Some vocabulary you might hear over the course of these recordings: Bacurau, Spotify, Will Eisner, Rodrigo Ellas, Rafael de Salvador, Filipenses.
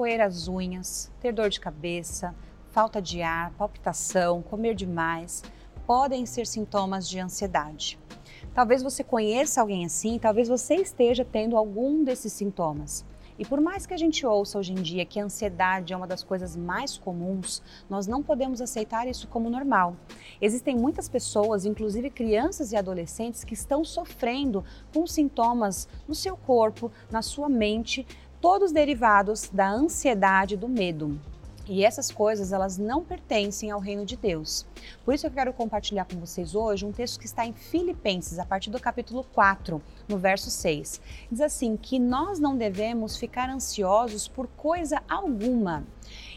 roer as unhas, ter dor de cabeça, falta de ar, palpitação, comer demais, podem ser sintomas de ansiedade. Talvez você conheça alguém assim, talvez você esteja tendo algum desses sintomas. E por mais que a gente ouça hoje em dia que a ansiedade é uma das coisas mais comuns, nós não podemos aceitar isso como normal. Existem muitas pessoas, inclusive crianças e adolescentes, que estão sofrendo com sintomas no seu corpo, na sua mente, todos derivados da ansiedade e do medo. E essas coisas, elas não pertencem ao reino de Deus. Por isso eu quero compartilhar com vocês hoje um texto que está em Filipenses, a partir do capítulo 4, no verso 6. Diz assim, que nós não devemos ficar ansiosos por coisa alguma.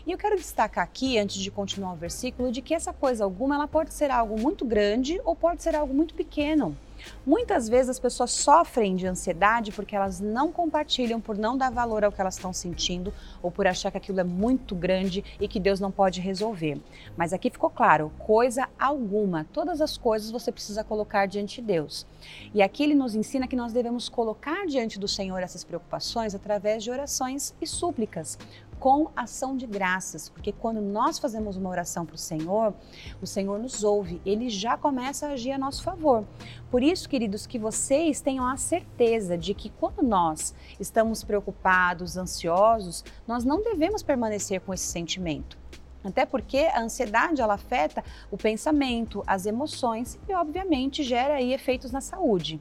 E eu quero destacar aqui, antes de continuar o versículo, de que essa coisa alguma, ela pode ser algo muito grande ou pode ser algo muito pequeno. Muitas vezes as pessoas sofrem de ansiedade porque elas não compartilham, por não dar valor ao que elas estão sentindo ou por achar que aquilo é muito grande e que Deus não pode resolver. Mas aqui ficou claro, coisa alguma, todas as coisas você precisa colocar diante de Deus. E aqui ele nos ensina que nós devemos colocar diante do Senhor essas preocupações através de orações e súplicas, com ação de graças, porque quando nós fazemos uma oração para o Senhor nos ouve, Ele já começa a agir a nosso favor. Por isso, queridos, que vocês tenham a certeza de que quando nós estamos preocupados, ansiosos, nós não devemos permanecer com esse sentimento. Até porque a ansiedade, ela afeta o pensamento, as emoções e, obviamente, gera aí efeitos na saúde.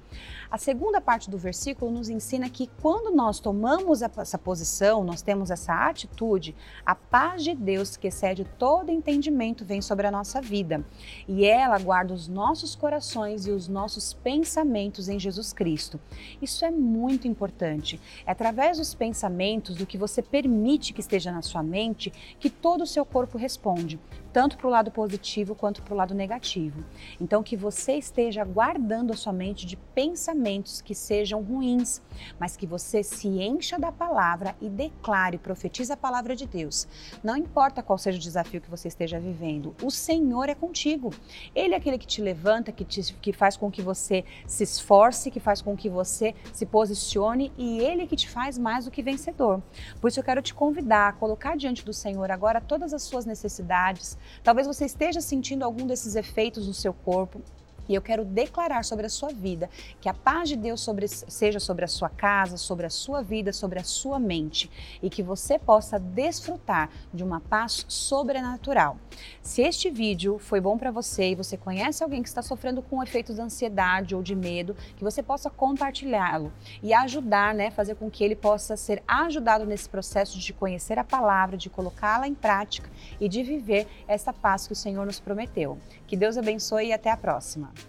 A segunda parte do versículo nos ensina que quando nós tomamos essa posição, nós temos essa atitude, a paz de Deus que excede todo entendimento vem sobre a nossa vida. E ela guarda os nossos corações e os nossos pensamentos em Jesus Cristo. Isso é muito importante. É através dos pensamentos, do que você permite que esteja na sua mente, que todo o seu corpo responde, tanto para o lado positivo quanto para o lado negativo. Então, que você esteja guardando a sua mente de pensamentos que sejam ruins, mas que você se encha da palavra e declare, profetize a palavra de Deus. Não importa qual seja o desafio que você esteja vivendo, o Senhor é contigo. Ele é aquele que te levanta, que faz com que você se esforce, que faz com que você se posicione, e Ele é que te faz mais do que vencedor. Por isso eu quero te convidar a colocar diante do Senhor agora todas as suas necessidades. Talvez você esteja sentindo algum desses efeitos no seu corpo. E eu quero declarar sobre a sua vida que a paz de Deus seja sobre a sua casa, sobre a sua vida, sobre a sua mente, e que você possa desfrutar de uma paz sobrenatural. Se este vídeo foi bom para você e você conhece alguém que está sofrendo com efeitos de ansiedade ou de medo, que você possa compartilhá-lo e ajudar, fazer com que ele possa ser ajudado nesse processo de conhecer a palavra, de colocá-la em prática e de viver essa paz que o Senhor nos prometeu. Que Deus abençoe e até a próxima.